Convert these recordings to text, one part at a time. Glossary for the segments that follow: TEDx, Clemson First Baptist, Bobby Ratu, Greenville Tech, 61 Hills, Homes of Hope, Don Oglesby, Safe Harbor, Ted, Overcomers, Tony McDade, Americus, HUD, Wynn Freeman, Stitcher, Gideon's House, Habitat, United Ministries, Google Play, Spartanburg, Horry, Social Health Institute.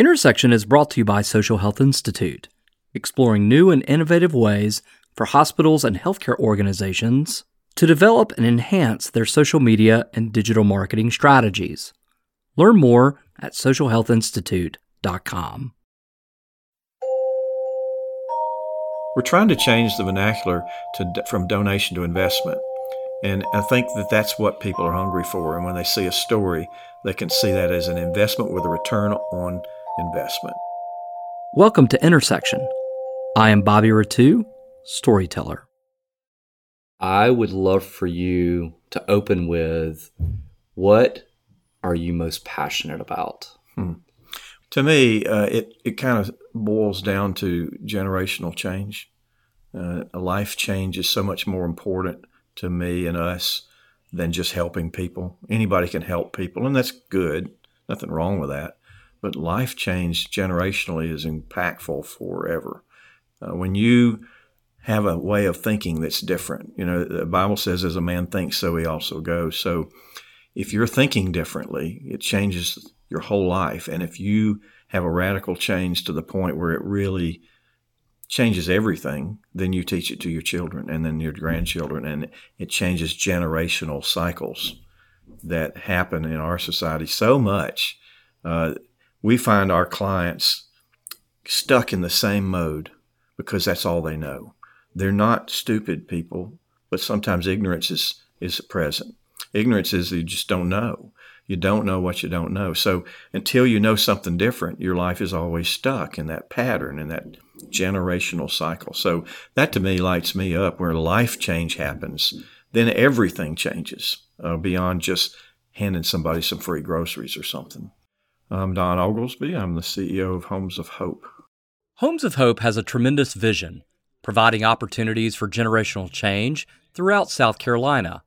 Intersection is brought to you by Social Health Institute, exploring new and innovative ways for hospitals and healthcare organizations to develop and enhance their social media and digital marketing strategies. Learn more at socialhealthinstitute.com. We're trying to change the vernacular from donation to investment. And I think that that's what people are hungry for. And when they see a story, they can see that as an investment with a return on investment. Welcome to Intersection. I am Bobby Ratu, storyteller. I would love for you to open with, what are you most passionate about? To me, it kind of boils down to generational change. A life change is so much more important to me and us than just helping people. Anybody can help people, and that's good. Nothing wrong with that. But life change generationally is impactful forever. When you have a way of thinking that's different, you know, the Bible says, as a man thinks, so he also goes. So if you're thinking differently, it changes your whole life. And if you have a radical change to the point where it really changes everything, then you teach it to your children and then your grandchildren, and it changes generational cycles that happen in our society so much. We find our clients stuck in the same mode because that's all they know. They're not stupid people, but sometimes ignorance is present. Ignorance is you just don't know. You don't know what you don't know. So until you know something different, your life is always stuck in that pattern, in that generational cycle. So that, to me, lights me up. Where life change happens, then everything changes beyond just handing somebody some free groceries or something. I'm Don Oglesby. I'm the CEO of Homes of Hope. Homes of Hope has a tremendous vision, providing opportunities for generational change throughout South Carolina.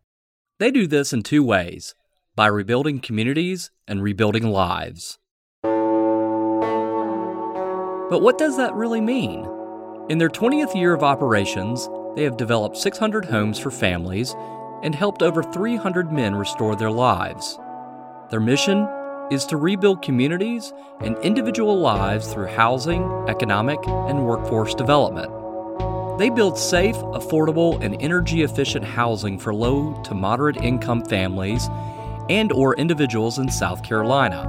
They do this in two ways: by rebuilding communities and rebuilding lives. But what does that really mean? In their 20th year of operations, they have developed 600 homes for families and helped over 300 men restore their lives. Their mission is to rebuild communities and individual lives through housing, economic, and workforce development. They build safe, affordable, and energy-efficient housing for low to moderate-income families and or individuals in South Carolina.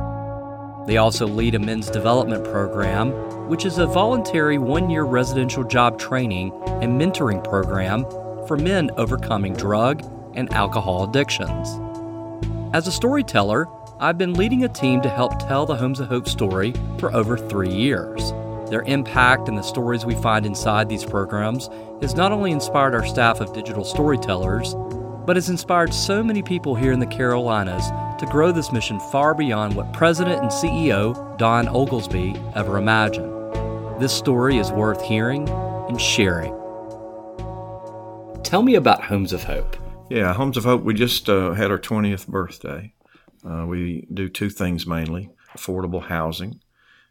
They also lead a men's development program, which is a voluntary one-year residential job training and mentoring program for men overcoming drug and alcohol addictions. As a storyteller, I've been leading a team to help tell the Homes of Hope story for over 3 years. Their impact and the stories we find inside these programs has not only inspired our staff of digital storytellers, but has inspired so many people here in the Carolinas to grow this mission far beyond what President and CEO Don Oglesby ever imagined. This story is worth hearing and sharing. Tell me about Homes of Hope. Yeah, Homes of Hope, we just had our 20th birthday. We do two things mainly: affordable housing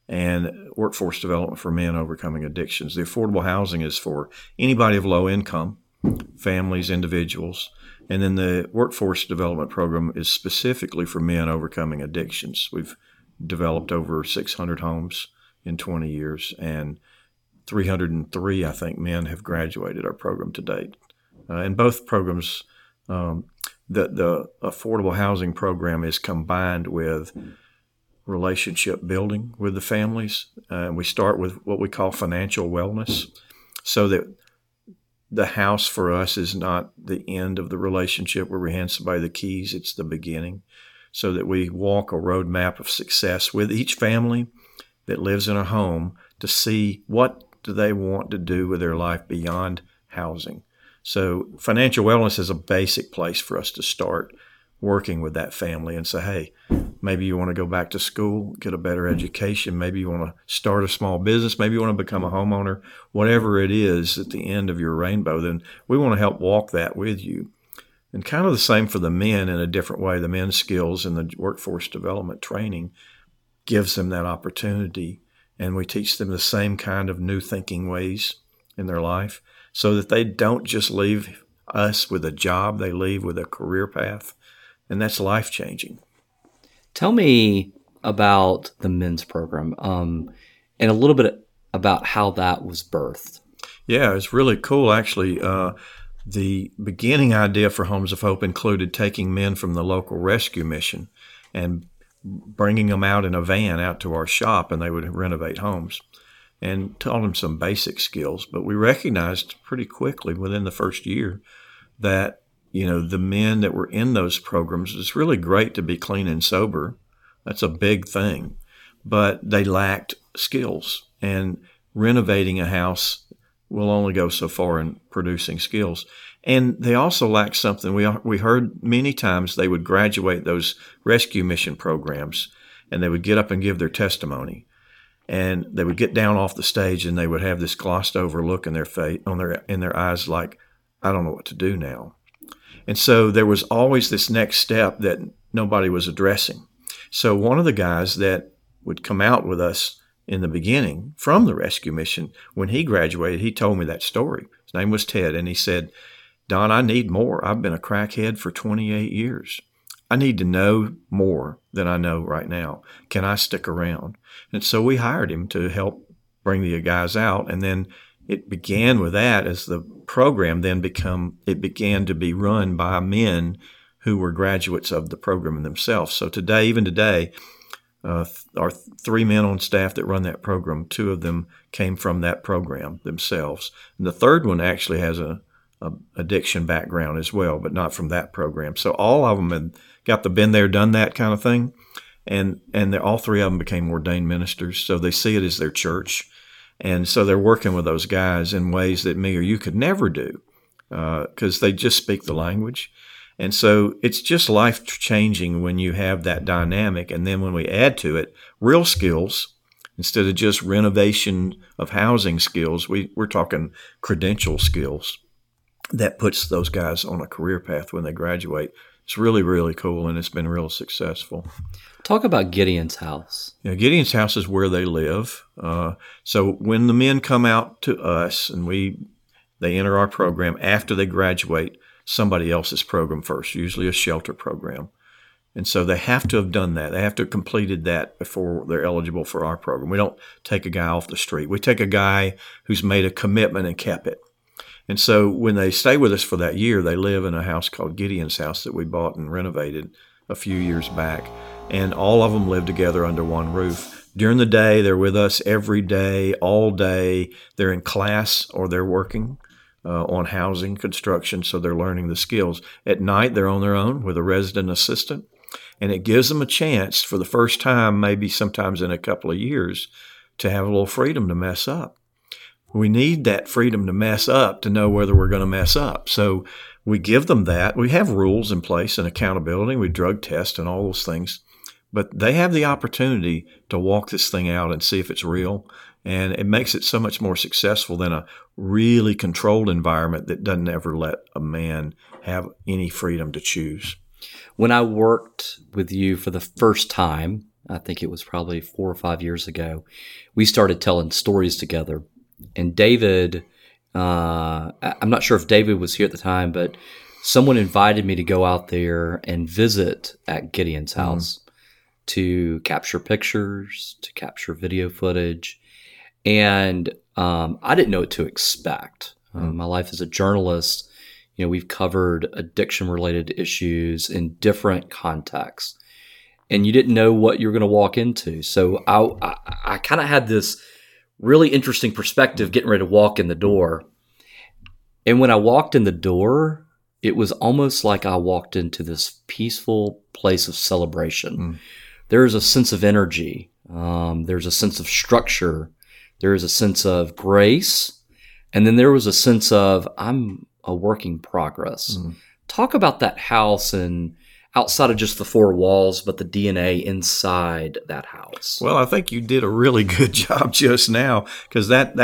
and workforce development for men overcoming addictions. The affordable housing is for anybody of low income, families, individuals. And then the workforce development program is specifically for men overcoming addictions. We've developed over 600 homes in 20 years, and 303, I think, men have graduated our program to date. In both programs, the affordable housing program is combined with relationship building with the families. We start with what we call financial wellness, so that the house for us is not the end of the relationship where we hand somebody the keys. It's the beginning, so that we walk a roadmap of success with each family that lives in a home to see what do they want to do with their life beyond housing. So financial wellness is a basic place for us to start working with that family and say, hey, maybe you want to go back to school, get a better education. Maybe you want to start a small business. Maybe you want to become a homeowner. Whatever it is at the end of your rainbow, then we want to help walk that with you. And kind of the same for the men in a different way. The men's skills and the workforce development training gives them that opportunity. And we teach them the same kind of new thinking ways in their life, so that they don't just leave us with a job. They leave with a career path. And that's life-changing. Tell me about the men's program and a little bit about how that was birthed. Yeah, it's really cool, actually. The beginning idea for Homes of Hope included taking men from the local rescue mission and bringing them out in a van out to our shop, and they would renovate homes and taught them some basic skills. But we recognized pretty quickly within the first year that, you know, the men that were in those programs, it's really great to be clean and sober. That's a big thing. But they lacked skills, and renovating a house will only go so far in producing skills. And they also lack something. We heard many times they would graduate those rescue mission programs, and they would get up and give their testimony. And they would get down off the stage, and they would have this glossed over look in their face, in their eyes, like, I don't know what to do now. And so there was always this next step that nobody was addressing. So one of the guys that would come out with us in the beginning from the rescue mission, when he graduated, he told me that story. His name was Ted, and he said, Don, I need more. I've been a crackhead for 28 years. I need to know more than I know right now. Can I stick around? And so we hired him to help bring the guys out. And then it began with that as the program it began to be run by men who were graduates of the program themselves. So today, even today, our three men on staff that run that program, two of them came from that program themselves. And the third one actually has a addiction background as well, but not from that program. So all of them had got the been there, done that kind of thing. And all three of them became ordained ministers. So they see it as their church. And so they're working with those guys in ways that me or you could never do, because they just speak the language. And so it's just life-changing when you have that dynamic. And then when we add to it real skills, instead of just renovation of housing skills, we're talking credential skills. That puts those guys on a career path when they graduate. It's really, really cool, and it's been real successful. Talk about Gideon's House. Yeah, Gideon's House is where they live. So when the men come out to us and they enter our program, after they graduate somebody else's program first, usually a shelter program. And so they have to have done that. They have to have completed that before they're eligible for our program. We don't take a guy off the street. We take a guy who's made a commitment and kept it. And so when they stay with us for that year, they live in a house called Gideon's House that we bought and renovated a few years back. And all of them live together under one roof. During the day, they're with us every day, all day. They're in class or they're working on housing construction, so they're learning the skills. At night, they're on their own with a resident assistant. And it gives them a chance for the first time, maybe sometimes in a couple of years, to have a little freedom to mess up. We need that freedom to mess up to know whether we're going to mess up. So we give them that. We have rules in place and accountability. We drug test and all those things. But they have the opportunity to walk this thing out and see if it's real. And it makes it so much more successful than a really controlled environment that doesn't ever let a man have any freedom to choose. When I worked with you for the first time, I think it was probably 4 or 5 years ago, we started telling stories together. And David, I'm not sure if David was here at the time, but someone invited me to go out there and visit at Gideon's House to capture pictures, to capture video footage. And I didn't know what to expect. My life as a journalist, you know, we've covered addiction-related issues in different contexts. And you didn't know what you were going to walk into. So I kind of had this really interesting perspective getting ready to walk in the door. And when I walked in the door, it was almost like I walked into this peaceful place of celebration. There's a sense of energy. There's a sense of structure. There is a sense of grace. And then there was a sense of, I'm a work in progress. Talk about that house and outside of just the four walls, but the DNA inside that house. Well, I think you did a really good job just now, because that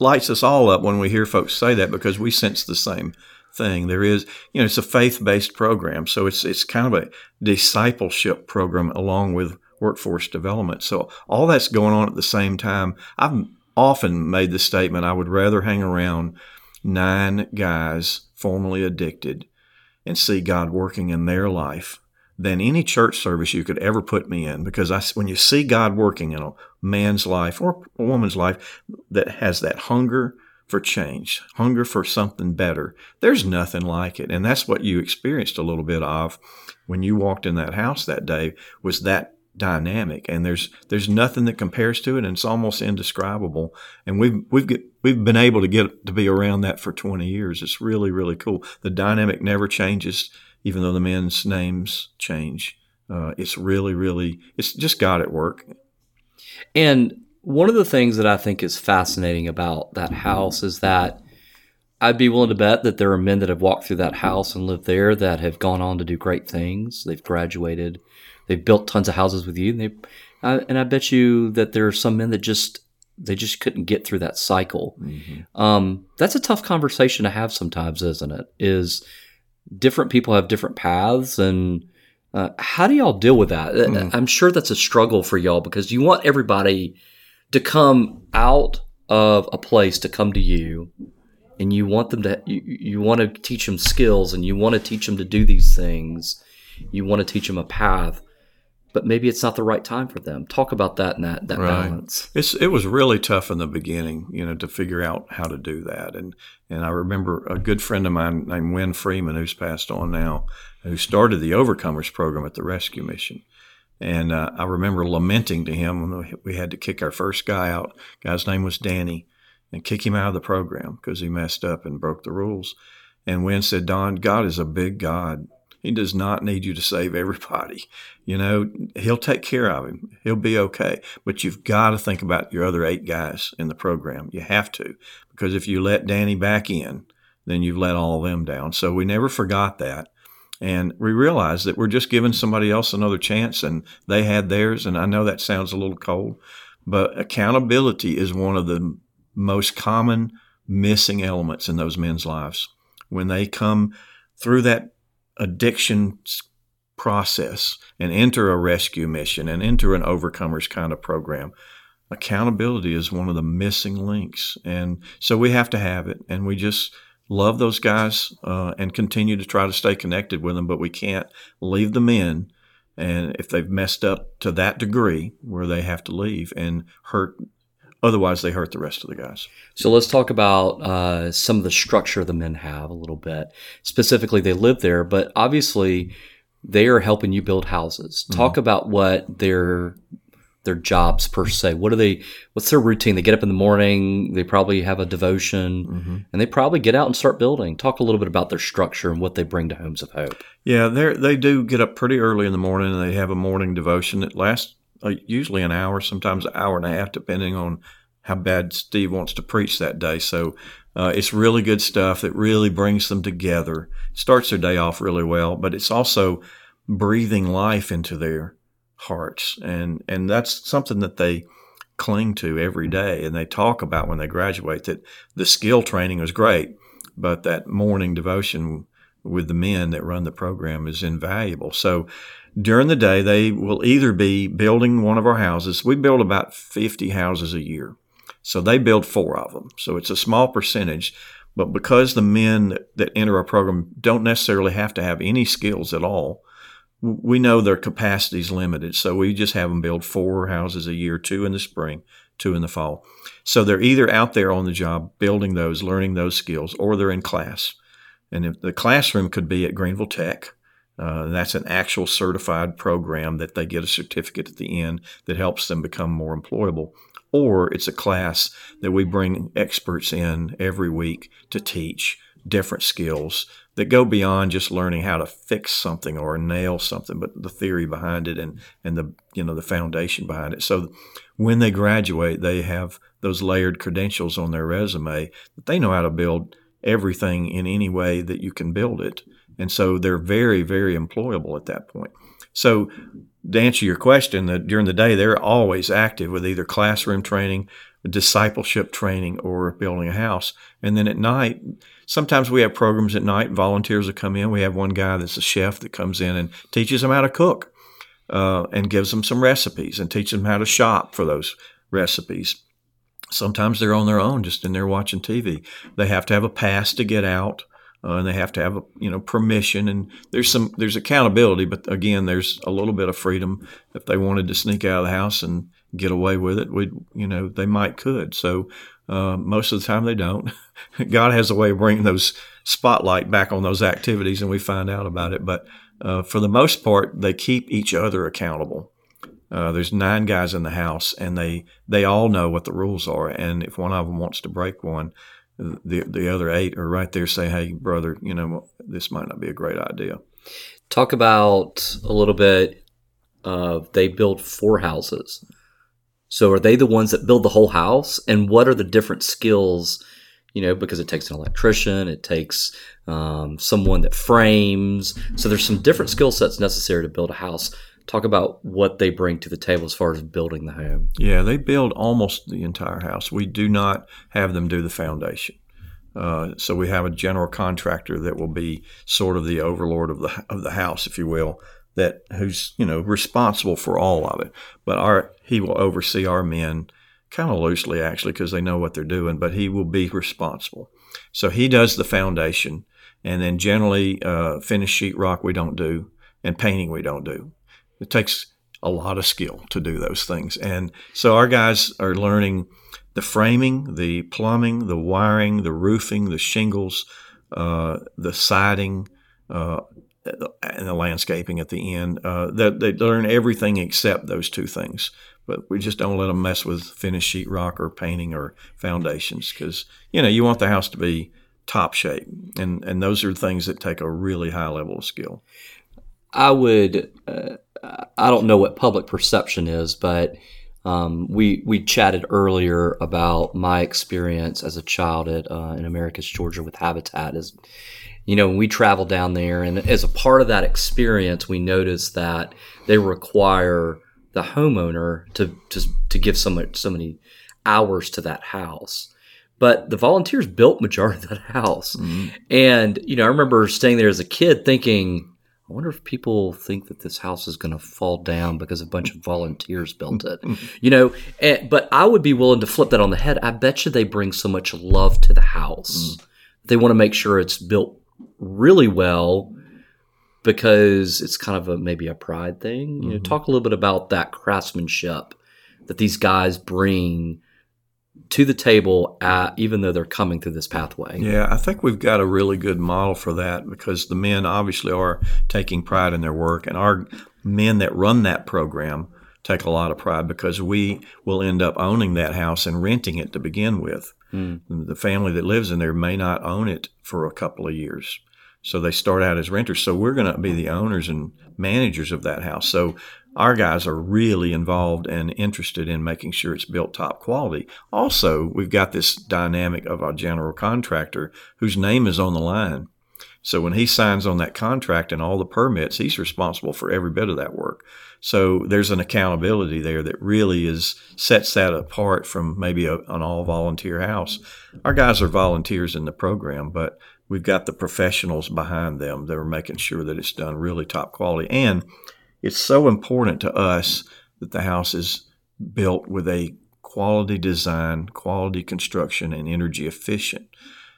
lights us all up when we hear folks say that, because we sense the same thing. There is, you know, it's a faith-based program, so it's kind of a discipleship program along with workforce development. So all that's going on at the same time. I've often made the statement, I would rather hang around 9 guys formerly addicted and see God working in their life than any church service you could ever put me in, because when you see God working in a man's life or a woman's life that has that hunger for change, hunger for something better, there's nothing like it. And that's what you experienced a little bit of when you walked in that house that day, was that dynamic, and there's nothing that compares to it, and it's almost indescribable. And we've been able to get to be around that for 20 years. It's really, really cool. The dynamic never changes, even though the men's names change. It's really, really, it's just God at work. And one of the things that I think is fascinating about that house is that I'd be willing to bet that there are men that have walked through that house and lived there that have gone on to do great things. They've graduated. They've built tons of houses with you, and I bet you that there are some men that just couldn't get through that cycle. Mm-hmm. That's a tough conversation to have sometimes, isn't it? Is different people have different paths, and how do y'all deal with that? Mm. I'm sure that's a struggle for y'all, because you want everybody to come out of a place to come to you, and you want them to you want to teach them skills, and you want to teach them to do these things. You want to teach them a path, but maybe it's not the right time for them. Talk about that and that right. Balance. It was really tough in the beginning, to figure out how to do that. And I remember a good friend of mine named Wynn Freeman, who's passed on now, who started the Overcomers program at the Rescue Mission. And I remember lamenting to him when we had to kick our first guy out. Guy's name was Danny, and kick him out of the program because he messed up and broke the rules. And Wynn said, "Don, God is a big God. He does not need you to save everybody. He'll take care of him. He'll be okay. But you've got to think about your other 8 guys in the program. You have to, because if you let Danny back in, then you've let all of them down." So we never forgot that. And we realized that we're just giving somebody else another chance, and they had theirs. And I know that sounds a little cold, but accountability is one of the most common missing elements in those men's lives. When they come through that addiction process and enter a rescue mission and enter an Overcomers kind of program, accountability is one of the missing links. And so we have to have it. And we just love those guys and continue to try to stay connected with them, but we can't leave them in. And if they've messed up to that degree where they have to leave and hurt, otherwise they hurt the rest of the guys. So let's talk about some of the structure the men have a little bit. Specifically, they live there, but obviously they are helping you build houses. Mm-hmm. Talk about what their jobs per se. What's their routine? They get up in the morning, they probably have a devotion, mm-hmm. and they probably get out and start building. Talk a little bit about their structure and what they bring to Homes of Hope. Yeah, they do get up pretty early in the morning, and they have a morning devotion that lasts usually an hour, sometimes an hour and a half, depending on how bad Steve wants to preach that day. So it's really good stuff that really brings them together. It starts their day off really well, but it's also breathing life into their hearts. And that's something that they cling to every day. And they talk about when they graduate that the skill training was great, but that morning devotion with the men that run the program is invaluable. So during the day, they will either be building one of our houses. We build about 50 houses a year. So they build 4 of them. So it's a small percentage. But because the men that enter our program don't necessarily have to have any skills at all, we know their capacity is limited. So we just have them build 4 houses a year, 2 in the spring, 2 in the fall. So they're either out there on the job building those, learning those skills, or they're in class. And if the classroom could be at Greenville Tech. That's an actual certified program that they get a certificate at the end that helps them become more employable. Or it's a class that we bring experts in every week to teach different skills that go beyond just learning how to fix something or nail something, but the theory behind it and the the foundation behind it. So when they graduate, they have those layered credentials on their resume that they know how to build everything in any way that you can build it. And so they're very, very employable at that point. So to answer your question, that during the day, they're always active with either classroom training, discipleship training, or building a house. And then at night, sometimes we have programs at night, volunteers will come in. We have one guy that's a chef that comes in and teaches them how to cook and gives them some recipes and teaches them how to shop for those recipes. Sometimes they're on their own, just in there watching TV. They have to have a pass to get out. and they have to have, permission, and there's accountability, but again, there's a little bit of freedom. If they wanted to sneak out of the house and get away with it, they might could. So most of the time they don't. God has a way of bringing those spotlight back on those activities, and we find out about it. But for the most part, they keep each other accountable. There's 9 guys in the house, and they all know what the rules are. And if one of them wants to break one, the other 8 are right there saying, hey, brother, this might not be a great idea. Talk about a little bit of they built 4 houses. So are they the ones that build the whole house? And what are the different skills, because it takes an electrician, it takes someone that frames. So there's some different skill sets necessary to build a house. Talk about what they bring to the table as far as building the home. Yeah, they build almost the entire house. We do not have them do the foundation. So we have a general contractor that will be sort of the overlord of the house, if you will, that who's responsible for all of it. But he will oversee our men kind of loosely, actually, because they know what they're doing, but he will be responsible. So he does the foundation, and then generally finished sheetrock we don't do, and painting we don't do. It takes a lot of skill to do those things. And so our guys are learning the framing, the plumbing, the wiring, the roofing, the shingles, the siding, and the landscaping at the end. They learn everything except those 2 things. But we just don't let them mess with finished sheetrock or painting or foundations because, you want the house to be top shape. And those are things that take a really high level of skill. I don't know what public perception is, but we chatted earlier about my experience as a child at in Americus, Georgia with Habitat. Is, when we travel down there, and as a part of that experience, we noticed that they require the homeowner to give so many hours to that house. But the volunteers built majority of that house. Mm-hmm. And, I remember staying there as a kid thinking, I wonder if people think that this house is going to fall down because a bunch of volunteers built it, but I would be willing to flip that on the head. I bet you they bring so much love to the house. Mm. They want to make sure it's built really well because it's kind of maybe a pride thing. Mm-hmm. Talk a little bit about that craftsmanship that these guys bring to the table, even though they're coming through this pathway. Yeah, I think we've got a really good model for that because the men obviously are taking pride in their work, and our men that run that program take a lot of pride because we will end up owning that house and renting it to begin with. Mm. The family that lives in there may not own it for a couple of years. So they start out as renters. So we're going to be the owners and managers of that house. So our guys are really involved and interested in making sure it's built top quality. Also, we've got this dynamic of our general contractor whose name is on the line. So when he signs on that contract and all the permits, he's responsible for every bit of that work. So there's an accountability there that really sets that apart from maybe an all-volunteer house. Our guys are volunteers in the program, but we've got the professionals behind them that are making sure that it's done really top quality. And it's so important to us that the house is built with a quality design, quality construction, and energy efficient.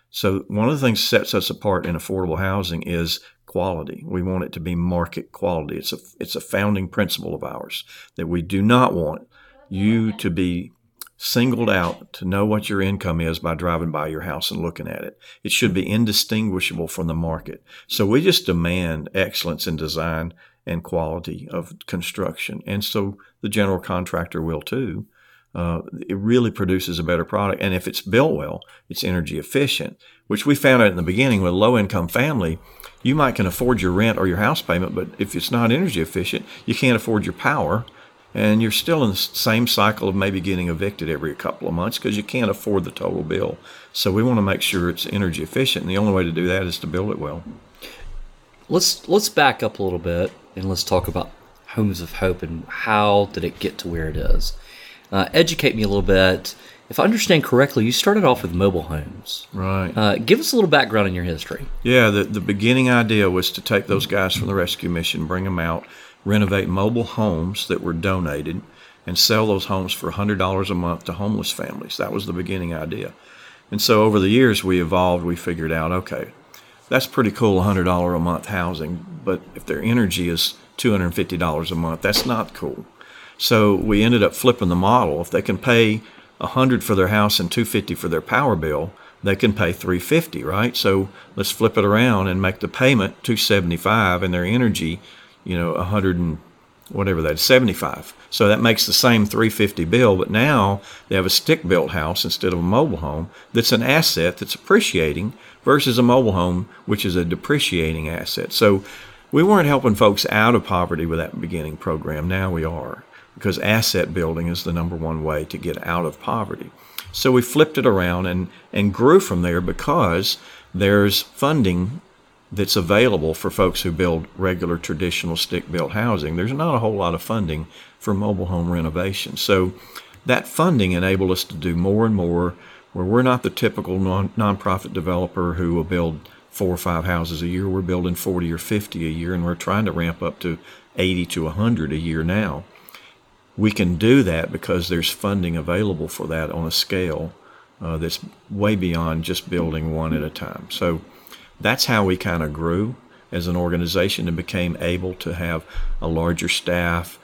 So one of the things that sets us apart in affordable housing is quality. We want it to be market quality. It's a founding principle of ours that we do not want you to be singled out to know what your income is by driving by your house and looking at it. It should be indistinguishable from the market. So we just demand excellence in design and quality of construction. And so the general contractor will too. It really produces a better product. And if it's built well, it's energy efficient, which we found out in the beginning with a low-income family, you might can afford your rent or your house payment, but if it's not energy efficient, you can't afford your power. And you're still in the same cycle of maybe getting evicted every couple of months because you can't afford the total bill. So we want to make sure it's energy efficient. And the only way to do that is to build it well. Let's back up a little bit and let's talk about Homes of Hope and how did it get to where it is. Educate me a little bit. If I understand correctly, you started off with mobile homes. Right. Give us a little background in your history. Yeah, the beginning idea was to take those guys from the rescue mission, bring them out, renovate mobile homes that were donated, and sell those homes for $100 a month to homeless families. That was the beginning idea. And so over the years, we evolved. We figured out, okay, that's pretty cool, $100 a month housing. But if their energy is $250 a month, that's not cool. So we ended up flipping the model. If they can pay $100 for their house and $250 for their power bill, they can pay $350, right? So let's flip it around and make the payment $275 and their energy, you know, $175. So that makes the same $350 bill, but now they have a stick-built house instead of a mobile home that's an asset that's appreciating versus a mobile home, which is a depreciating asset. So we weren't helping folks out of poverty with that beginning program. Now we are, because asset building is the number one way to get out of poverty. So we flipped it around and grew from there, because there's funding that's available for folks who build regular traditional stick-built housing. There's not a whole lot of funding for mobile home renovation. So that funding enabled us to do more and more, where we're not the typical nonprofit developer who will build 4 or 5 houses a year. We're building 40 or 50 a year, and we're trying to ramp up to 80 to 100 a year now. We can do that because there's funding available for that on a scale that's way beyond just building one at a time. So that's how we kind of grew as an organization and became able to have a larger staff,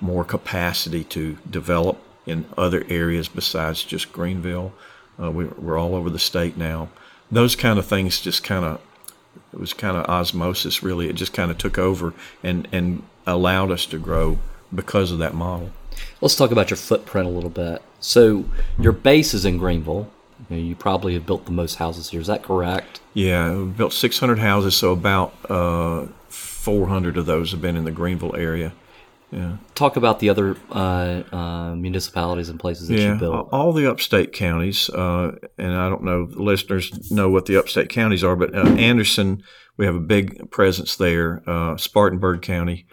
more capacity to develop in other areas besides just Greenville. We're all over the state now. Those kind of things just kind of, it was kind of osmosis, really. It just kind of took over and allowed us to grow because of that model. Let's talk about your footprint a little bit. So your base is in Greenville. You probably have built the most houses here. Is that correct? Yeah, we built 600 houses, so about 400 of those have been in the Greenville area. Yeah. Talk about the other municipalities and places that you built. All the upstate counties, and I don't know, listeners know what the upstate counties are, but Anderson, we have a big presence there, Spartanburg County,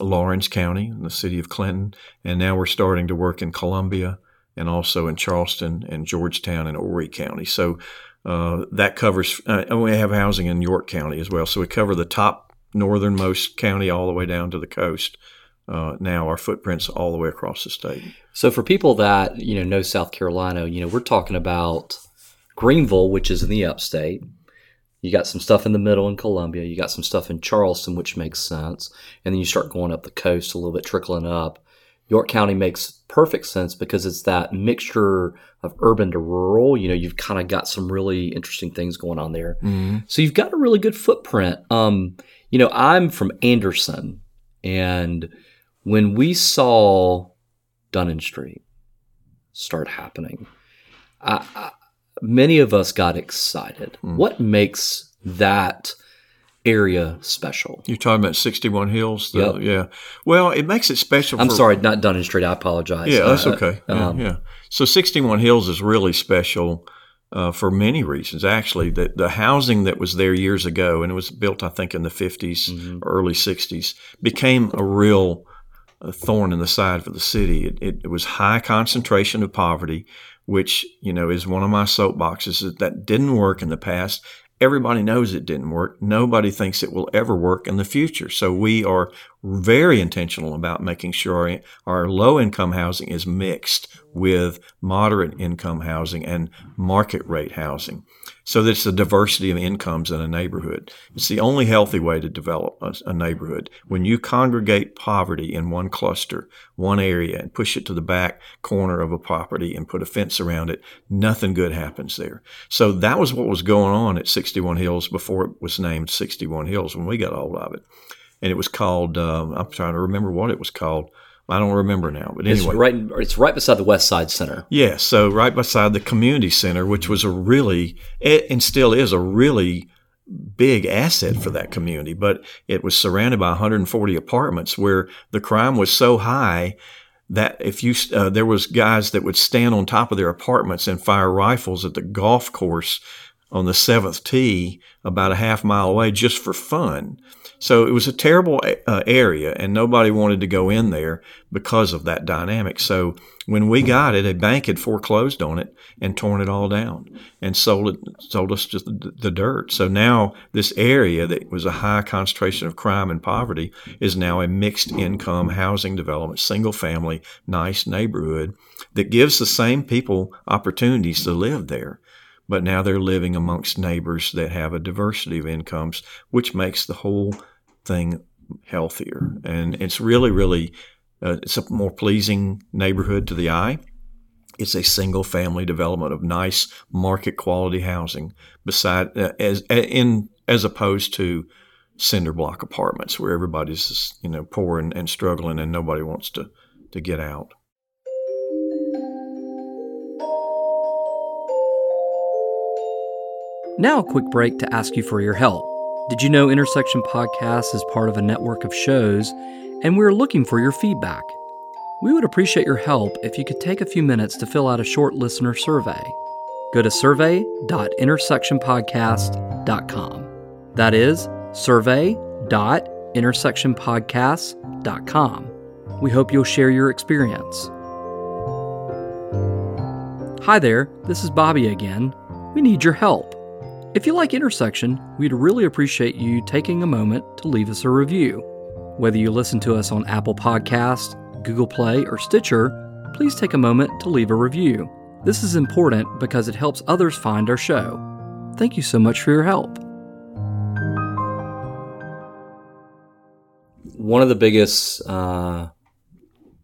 Lawrence County, and the city of Clinton, and now we're starting to work in Columbia, and also in Charleston and Georgetown and Horry County. So that covers, and we have housing in York County as well. So we cover the top northernmost county all the way down to the coast. Now our footprint's all the way across the state. So for people that, know South Carolina, we're talking about Greenville, which is in the upstate. You got some stuff in the middle in Columbia. You got some stuff in Charleston, which makes sense. And then you start going up the coast a little bit, trickling up. York County makes perfect sense because it's that mixture of urban to rural. You've kind of got some really interesting things going on there. Mm-hmm. So you've got a really good footprint. I'm from Anderson, and when we saw Dunning Street start happening, many of us got excited. Mm-hmm. What makes that area special? You're talking about 61 Hills? Yep. Yeah. Well, it makes it special. I'm sorry, not Dunning Street. I apologize. Yeah, that's okay. Yeah. So 61 Hills is really special for many reasons, actually. The housing that was there years ago, and it was built, I think, in the 50s, mm-hmm. early 60s, became a real thorn in the side for the city. It was high concentration of poverty, which, is one of my soapboxes that didn't work in the past. Everybody knows it didn't work. Nobody thinks it will ever work in the future. So we are very intentional about making sure our low-income housing is mixed with moderate-income housing and market-rate housing, so that it's a diversity of incomes in a neighborhood. It's the only healthy way to develop a neighborhood. When you congregate poverty in one cluster, one area, and push it to the back corner of a property and put a fence around it, nothing good happens there. So that was what was going on at 61 Hills before it was named 61 Hills when we got a hold of it. And it was called, I'm trying to remember what it was called. I don't remember now, but anyway. It's right beside the West Side Center. Yeah, so right beside the community center, which was still is a really big asset for that community. But it was surrounded by 140 apartments where the crime was so high that if you there was guys that would stand on top of their apartments and fire rifles at the golf course on the 7th tee about a half mile away just for fun. So it was a terrible area, and nobody wanted to go in there because of that dynamic. So when we got it, a bank had foreclosed on it and torn it all down and sold us just the dirt. So now this area that was a high concentration of crime and poverty is now a mixed-income housing development, single-family, nice neighborhood that gives the same people opportunities to live there. but now they're living amongst neighbors that have a diversity of incomes, which makes the whole thing healthier. And it's really, really, it's a more pleasing neighborhood to the eye. It's a single-family development of nice market-quality housing, beside as opposed to cinder block apartments where everybody's poor and struggling and nobody wants to get out. Now a quick break to ask you for your help. Did you know Intersection Podcast is part of a network of shows, and we're looking for your feedback? We would appreciate your help if you could take a few minutes to fill out a short listener survey. Go to survey.intersectionpodcast.com. That is survey.intersectionpodcast.com. We hope you'll share your experience. Hi there, this is Bobby again. We need your help. If you like Intersection, we'd really appreciate you taking a moment to leave us a review. Whether you listen to us on Apple Podcasts, Google Play, or Stitcher, please take a moment to leave a review. This is important because it helps others find our show. Thank you so much for your help. One of the biggest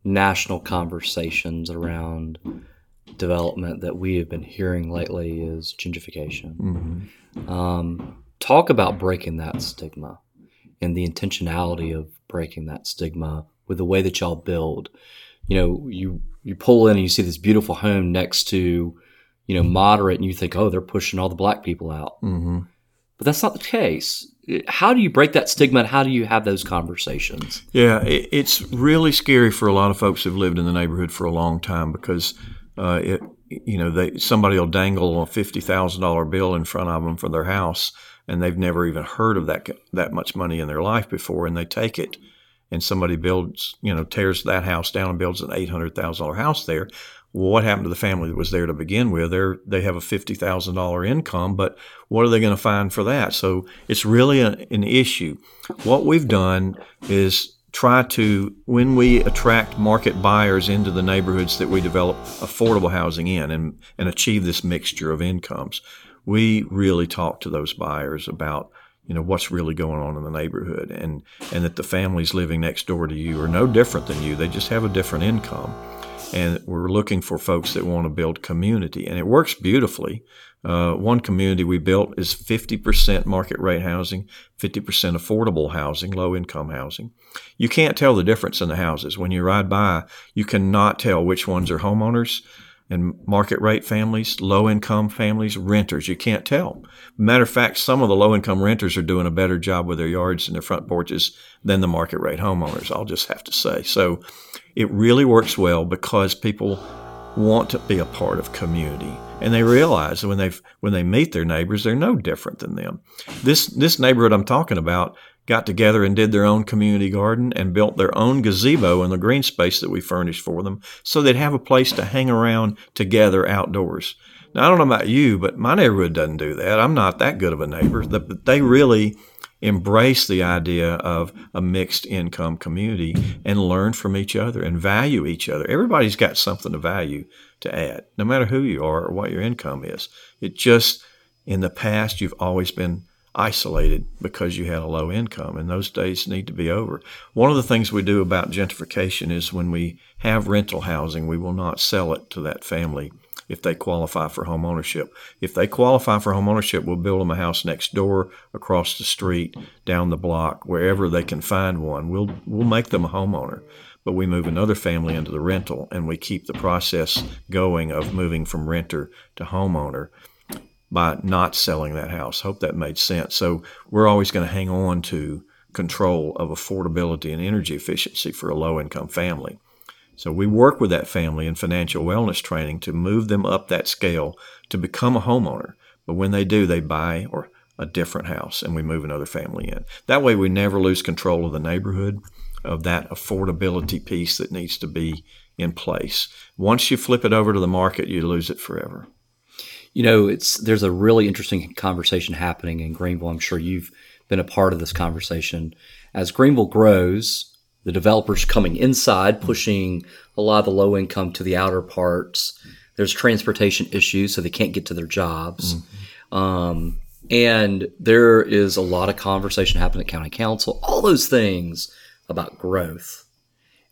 national conversations around development that we have been hearing lately is gentrification. Mm-hmm. Talk about breaking that stigma and the intentionality of breaking that stigma with the way that y'all build. You pull in and you see this beautiful home next to, moderate, and you think, oh, they're pushing all the black people out. Mm-hmm. But that's not the case. How do you break that stigma, and how do you have those conversations? Yeah, it's really scary for a lot of folks who've lived in the neighborhood for a long time because, somebody will dangle a $50,000 bill in front of them for their house, and they've never even heard of that much money in their life before, and they take it. And somebody builds, tears that house down and builds an $800,000 house there. Well, what happened to the family that was there to begin with? They have a $50,000 income, but what are they going to find for that? So it's really an issue. What we've done is try to, when we attract market buyers into the neighborhoods that we develop affordable housing in and achieve this mixture of incomes, we really talk to those buyers about what's really going on in the neighborhood, and that the families living next door to you are no different than you. They just have a different income. And we're looking for folks that want to build community. And it works beautifully. One community we built is 50% market rate housing, 50% affordable housing, low income housing. You can't tell the difference in the houses. When you ride by, you cannot tell which ones are homeowners and market rate families, low income families, renters. You can't tell. Matter of fact, some of the low income renters are doing a better job with their yards and their front porches than the market rate homeowners, I'll just have to say. So it really works well because people want to be a part of community. And they realize that when they meet their neighbors, they're no different than them. This neighborhood I'm talking about got together and did their own community garden and built their own gazebo in the green space that we furnished for them so they'd have a place to hang around together outdoors. Now, I don't know about you, but my neighborhood doesn't do that. I'm not that good of a neighbor. They really embrace the idea of a mixed income community and learn from each other and value each other. Everybody's got something to value to add, no matter who you are or what your income is. It just, in the past, you've always been isolated because you had a low income, and those days need to be over. One of the things we do about gentrification is when we have rental housing, we will not sell it to that family if they qualify for home ownership. If they qualify for home ownership, we'll build them a house next door, across the street, down the block, wherever they can find one. We'll make them a homeowner, but we move another family into the rental, and we keep the process going of moving from renter to homeowner by not selling that house. Hope that made sense. So we're always going to hang on to control of affordability and energy efficiency for a low-income family. So we work with that family in financial wellness training to move them up that scale to become a homeowner. But when they do, they buy or a different house, and we move another family in. That way we never lose control of the neighborhood, of that affordability piece that needs to be in place. Once you flip it over to the market, you lose it forever. There's a really interesting conversation happening in Greenville. I'm sure you've been a part of this conversation. As Greenville grows, the developers coming inside, pushing a lot of the low income to the outer parts, There's transportation issues, so they can't get to their jobs. Mm-hmm. And there is a lot of conversation happening at county council, all those things about growth.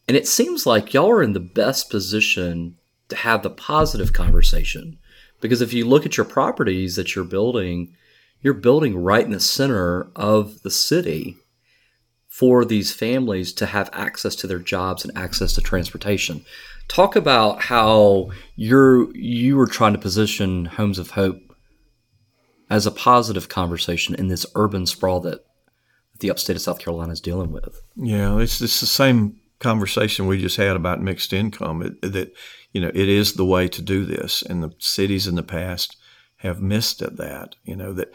And it seems like y'all are in the best position to have the positive conversation, because if you look at your properties that you're building right in the center of the city for these families to have access to their jobs and access to transportation. Talk about how you were trying to position Homes of Hope as a positive conversation in this urban sprawl that the upstate of South Carolina is dealing with. Yeah, it's the same conversation we just had about mixed income, it is the way to do this. And the cities in the past have missed at that. You know, that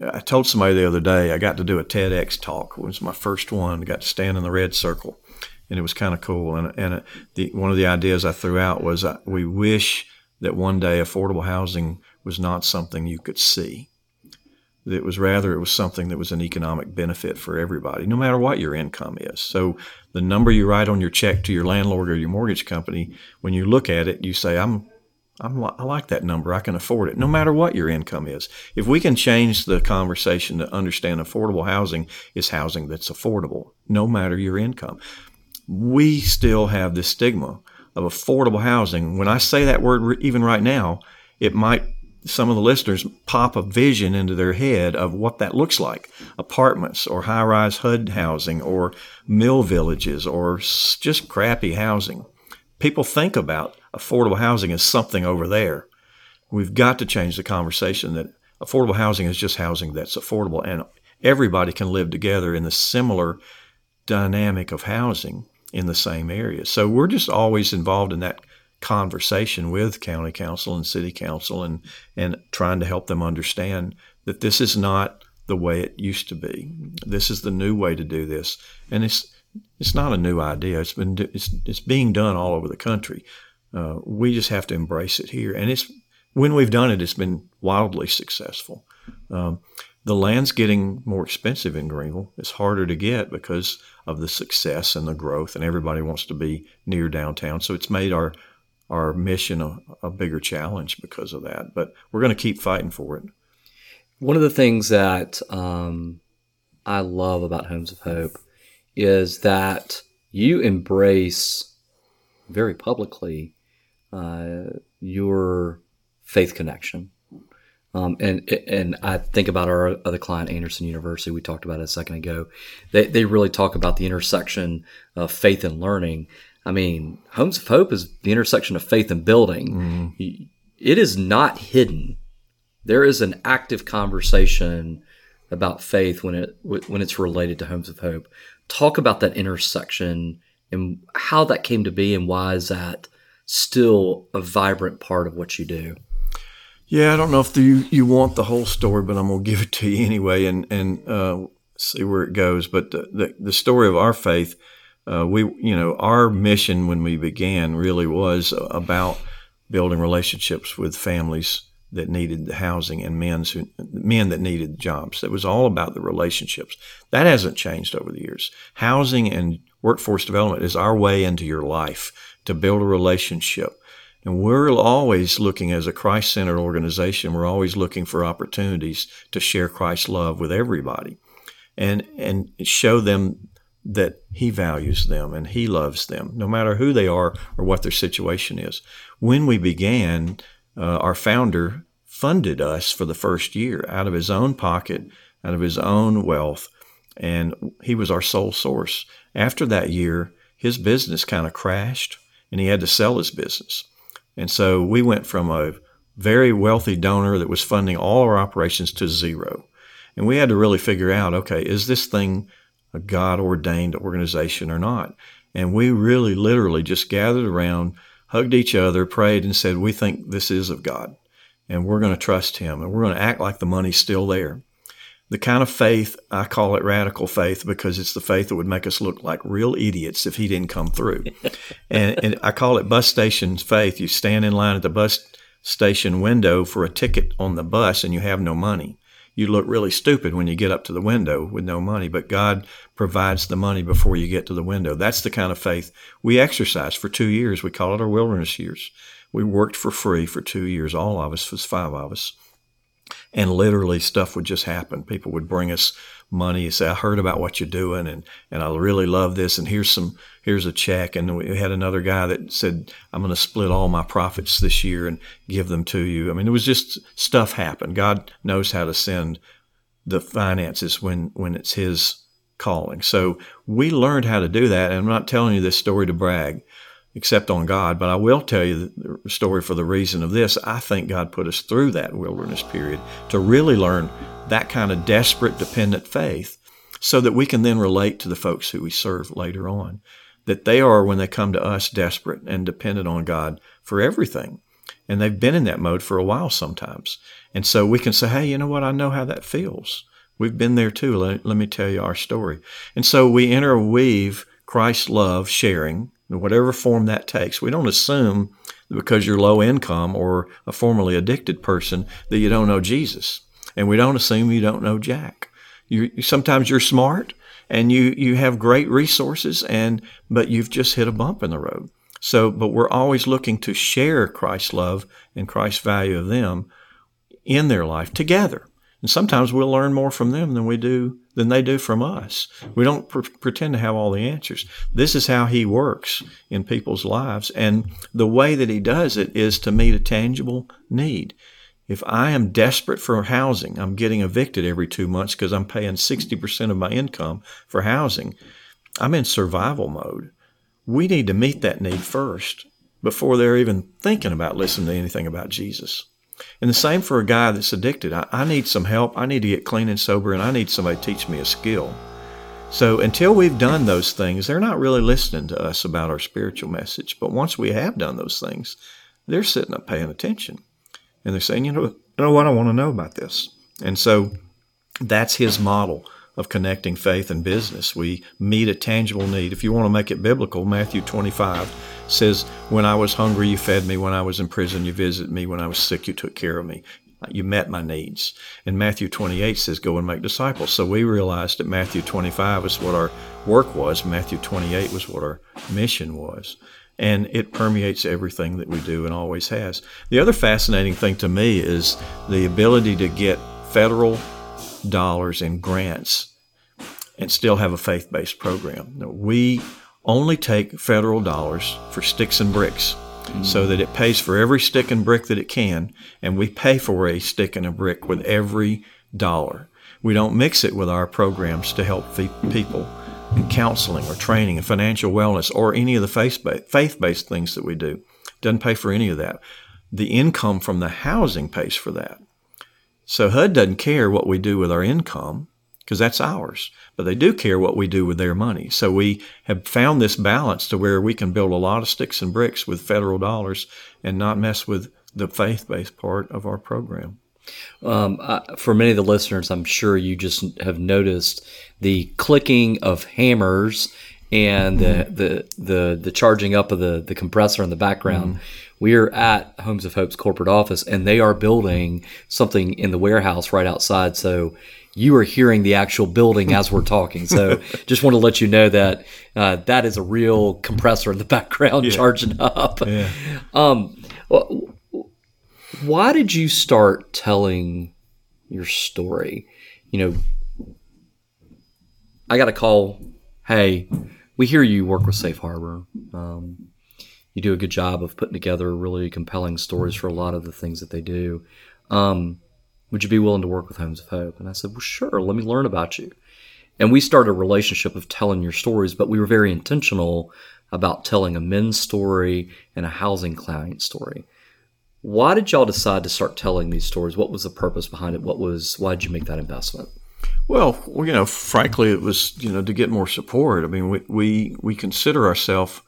I told somebody the other day, I got to do a TEDx talk. It was my first one. I got to stand in the red circle, and it was kind of cool. And one of the ideas I threw out was we wish that one day affordable housing was not something you could see. It was something that was an economic benefit for everybody, no matter what your income is. So the number you write on your check to your landlord or your mortgage company, when you look at it, you say, I like that number. I can afford it, no matter what your income is. If we can change the conversation to understand affordable housing is housing that's affordable, no matter your income. We still have this stigma of affordable housing. When I say that word, even right now, it might some of the listeners pop a vision into their head of what that looks like. Apartments or high-rise HUD housing or mill villages or just crappy housing. People think about affordable housing as something over there. We've got to change the conversation that affordable housing is just housing that's affordable, and everybody can live together in the similar dynamic of housing in the same area. So we're just always involved in that conversation with county council and city council and trying to help them understand that this is not the way it used to be. This is the new way to do this. And it's not a new idea. It's being done all over the country. We just have to embrace it here. And when we've done it, it's been wildly successful. The land's getting more expensive in Greenville. It's harder to get because of the success and the growth, and everybody wants to be near downtown. So it's made our mission a bigger challenge because of that. But we're going to keep fighting for it. One of the things that I love about Homes of Hope is that you embrace very publicly your faith connection. And I think about our other client, Anderson University. We talked about it a second ago. They really talk about the intersection of faith and learning. I mean, Homes of Hope is the intersection of faith and building. Mm. It is not hidden. There is an active conversation about faith when it's related to Homes of Hope. Talk about that intersection and how that came to be, and why is that still a vibrant part of what you do? Yeah, I don't know if you want the whole story, but I'm going to give it to you anyway and see where it goes. But the story of our faith, our mission when we began really was about building relationships with families that needed housing and men that needed jobs. It was all about the relationships. That hasn't changed over the years. Housing and workforce development is our way into your life to build a relationship. And we're always looking, as a Christ-centered organization, we're always looking for opportunities to share Christ's love with everybody and show them that he values them and he loves them, no matter who they are or what their situation is. When we began, our founder funded us for the first year out of his own pocket, out of his own wealth, and he was our sole source. After that year, his business kind of crashed and he had to sell his business. And so we went from a very wealthy donor that was funding all our operations to zero. And we had to really figure out, okay, is this thing a God-ordained organization or not? And we really literally just gathered around, hugged each other, prayed, and said, we think this is of God, and we're going to trust him, and we're going to act like the money's still there. The kind of faith, I call it radical faith, because it's the faith that would make us look like real idiots if he didn't come through. And I call it bus station faith. You stand in line at the bus station window for a ticket on the bus and you have no money. you look really stupid when you get up to the window with no money, but God provides the money before you get to the window. That's the kind of faith we exercised for 2 years. We call it our wilderness years. We worked for free for 2 years, all of us, was five of us. And literally stuff would just happen. People would bring us money and say, I heard about what you're doing, and I really love this, and here's a check. And we had another guy that said, I'm going to split all my profits this year and give them to you. I mean, it was just stuff happened. God knows how to send the finances when it's his calling. So we learned how to do that, and I'm not telling you this story to brag, except on God, but I will tell you the story for the reason of this. I think God put us through that wilderness period to really learn that kind of desperate, dependent faith so that we can then relate to the folks who we serve later on, that they are, when they come to us, desperate and dependent on God for everything. And they've been in that mode for a while sometimes. And so we can say, hey, you know what? I know how that feels. We've been there too. Let me tell you our story. And so we interweave Christ's love sharing, whatever form that takes. We don't assume that because you're low income or a formerly addicted person that you don't know Jesus. And we don't assume you don't know Jack. Sometimes you're smart and you have great resources, but you've just hit a bump in the road. So, but we're always looking to share Christ's love and Christ's value of them in their life together. And sometimes we'll learn more from them than they do from us. We don't pretend to have all the answers. This is how he works in people's lives. And the way that he does it is to meet a tangible need. If I am desperate for housing, I'm getting evicted every 2 months because I'm paying 60% of my income for housing. I'm in survival mode. We need to meet that need first before they're even thinking about listening to anything about Jesus. And the same for a guy that's addicted. I need some help. I need to get clean and sober, and I need somebody to teach me a skill. So until we've done those things, they're not really listening to us about our spiritual message. But once we have done those things, they're sitting up paying attention. And they're saying, you know what, I want to know about this. And so that's his model of connecting faith and business. We meet a tangible need. If you want to make it biblical, Matthew 25 says, when I was hungry, you fed me. When I was in prison, you visited me. When I was sick, you took care of me. You met my needs. And Matthew 28 says, go and make disciples. So we realized that Matthew 25 is what our work was. Matthew 28 was what our mission was. And it permeates everything that we do and always has. The other fascinating thing to me is the ability to get federal dollars in grants and still have a faith-based program. We only take federal dollars for sticks and bricks so that it pays for every stick and brick that it can, and we pay for a stick and a brick with every dollar. We don't mix it with our programs to help people in counseling or training and financial wellness or any of the faith-based things that we do. It doesn't pay for any of that. The income from the housing pays for that. So HUD doesn't care what we do with our income because that's ours, but they do care what we do with their money. So we have found this balance to where we can build a lot of sticks and bricks with federal dollars and not mess with the faith-based part of our program. For many of the listeners, I'm sure you just have noticed the clicking of hammers and the charging up of the compressor in the background. We are at Homes of Hope's corporate office, and they are building something in the warehouse right outside. So you are hearing the actual building as we're talking. So just want to let you know that that is a real compressor in the background charging up. Yeah. Why did you start telling your story? You know, I got a call. Hey, we hear you work with Safe Harbor. You do a good job of putting together really compelling stories for a lot of the things that they do. Would you be willing to work with Homes of Hope? And I said, well, sure, let me learn about you. And we started a relationship of telling your stories, but we were very intentional about telling a men's story and a housing client story. Why did y'all decide to start telling these stories? What was the purpose behind it? Why did you make that investment? Well, you know, frankly, it was, to get more support. I mean, we consider ourselves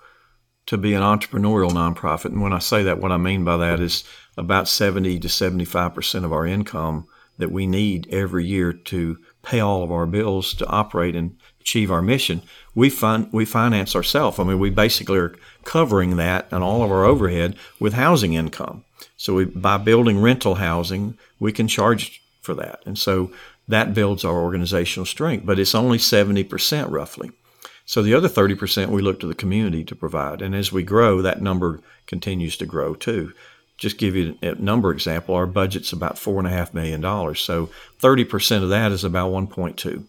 to be an entrepreneurial nonprofit. And when I say that, what I mean by that is about 70 to 75% of our income that we need every year to pay all of our bills, to operate and achieve our mission, we finance ourselves. I mean, we basically are covering that and all of our overhead with housing income. So by building rental housing, we can charge for that. And so that builds our organizational strength, but it's only 70% roughly. So the other 30% we look to the community to provide. And as we grow, that number continues to grow too. Just give you a number example, our budget's about $4.5 million. So 30% of that is about 1.2.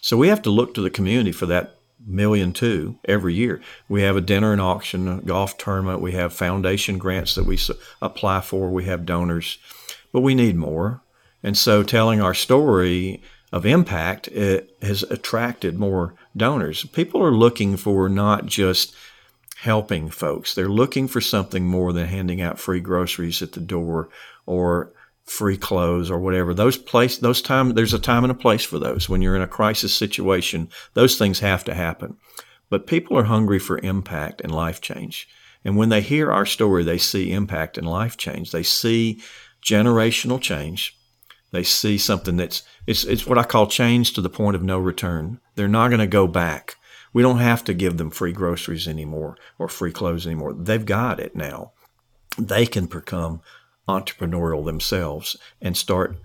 So we have to look to the community for that $1.2 million every year. We have a dinner and auction, a golf tournament. We have foundation grants that we apply for. We have donors, but we need more. And so telling our story of impact, it has attracted more donors. People are looking for not just helping folks. They're looking for something more than handing out free groceries at the door or free clothes or whatever. There's a time and a place for those. When you're in a crisis situation, those things have to happen. But people are hungry for impact and life change. And when they hear our story, they see impact and life change. They see generational change. They see something that's what I call change to the point of no return. They're not going to go back. We don't have to give them free groceries anymore or free clothes anymore. They've got it now. They can become entrepreneurial themselves and start.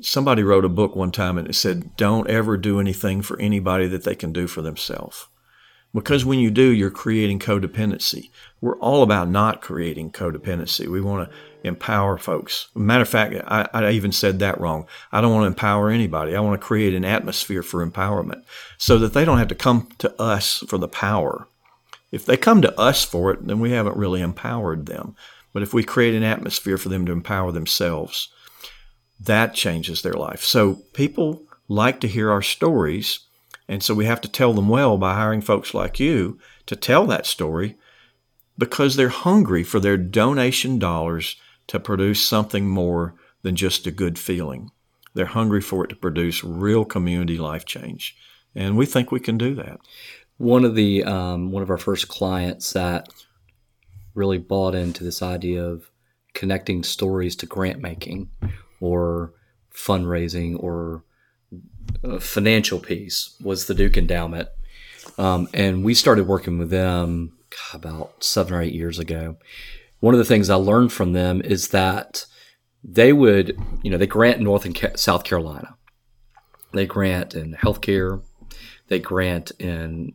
Somebody wrote a book one time and it said, don't ever do anything for anybody that they can do for themselves. Because when you do, you're creating codependency. We're all about not creating codependency. We want to empower folks. Matter of fact, I even said that wrong. I don't want to empower anybody. I want to create an atmosphere for empowerment so that they don't have to come to us for the power. If they come to us for it, then we haven't really empowered them. But if we create an atmosphere for them to empower themselves, that changes their life. So people like to hear our stories. And so we have to tell them well by hiring folks like you to tell that story because they're hungry for their donation dollars to produce something more than just a good feeling. They're hungry for it to produce real community life change. And we think we can do that. One of our first clients that really bought into this idea of connecting stories to grant making or fundraising or financial piece was the Duke Endowment. And we started working with them about 7 or 8 years ago. One of the things I learned from them is that they would, they grant North and South Carolina. They grant in healthcare. They grant in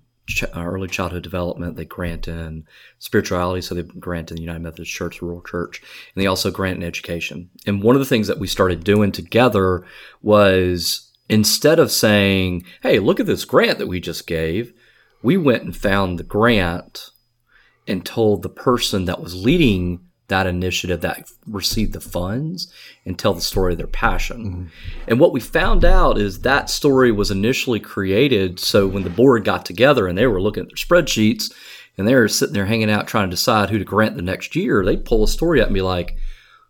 early childhood development. They grant in spirituality. So they grant in the United Methodist Church, rural church, and they also grant in education. And one of the things that we started doing together was, instead of saying, hey, look at this grant that we just gave, we went and found the grant and told the person that was leading that initiative that received the funds and tell the story of their passion. Mm-hmm. And what we found out is that story was initially created so when the board got together and they were looking at their spreadsheets and they were sitting there hanging out trying to decide who to grant the next year, they'd pull a story up and be like,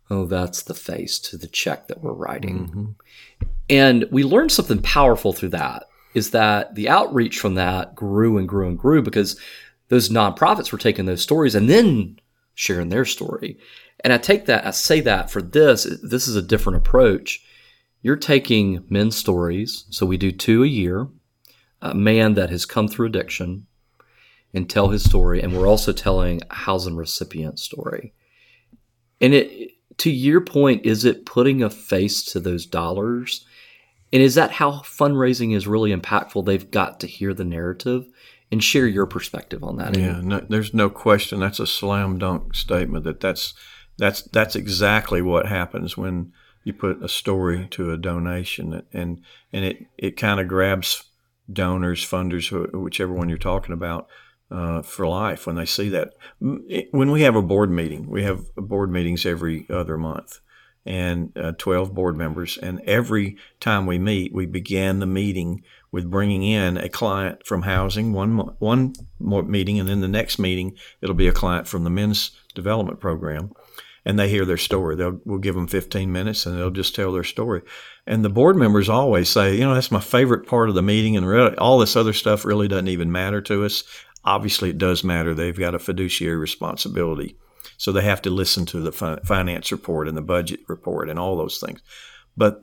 oh, that's the face to the check that we're writing. Mm-hmm. And we learned something powerful through that, is that the outreach from that grew and grew and grew because those nonprofits were taking those stories and then sharing their story. And I say that for this is a different approach. You're taking men's stories. So we do 2 a year, a man that has come through addiction and tell his story. And we're also telling a housing recipient story. And it, to your point, is it putting a face to those dollars? And is that how fundraising is really impactful? They've got to hear the narrative and share your perspective on that. Yeah, no, there's no question. That's a slam dunk statement that's exactly what happens when you put a story to a donation. And it kind of grabs donors, funders, whichever one you're talking about, for life when they see that. When we have a board meeting, we have board meetings every other month, and 12 board members. And every time we meet, we began the meeting with bringing in a client from housing, one more meeting, and then the next meeting, it'll be a client from the men's development program. And they hear their story. We'll give them 15 minutes, and they'll just tell their story. And the board members always say, that's my favorite part of the meeting, and really, all this other stuff really doesn't even matter to us. Obviously, it does matter. They've got a fiduciary responsibility. So they have to listen to the finance report and the budget report and all those things. But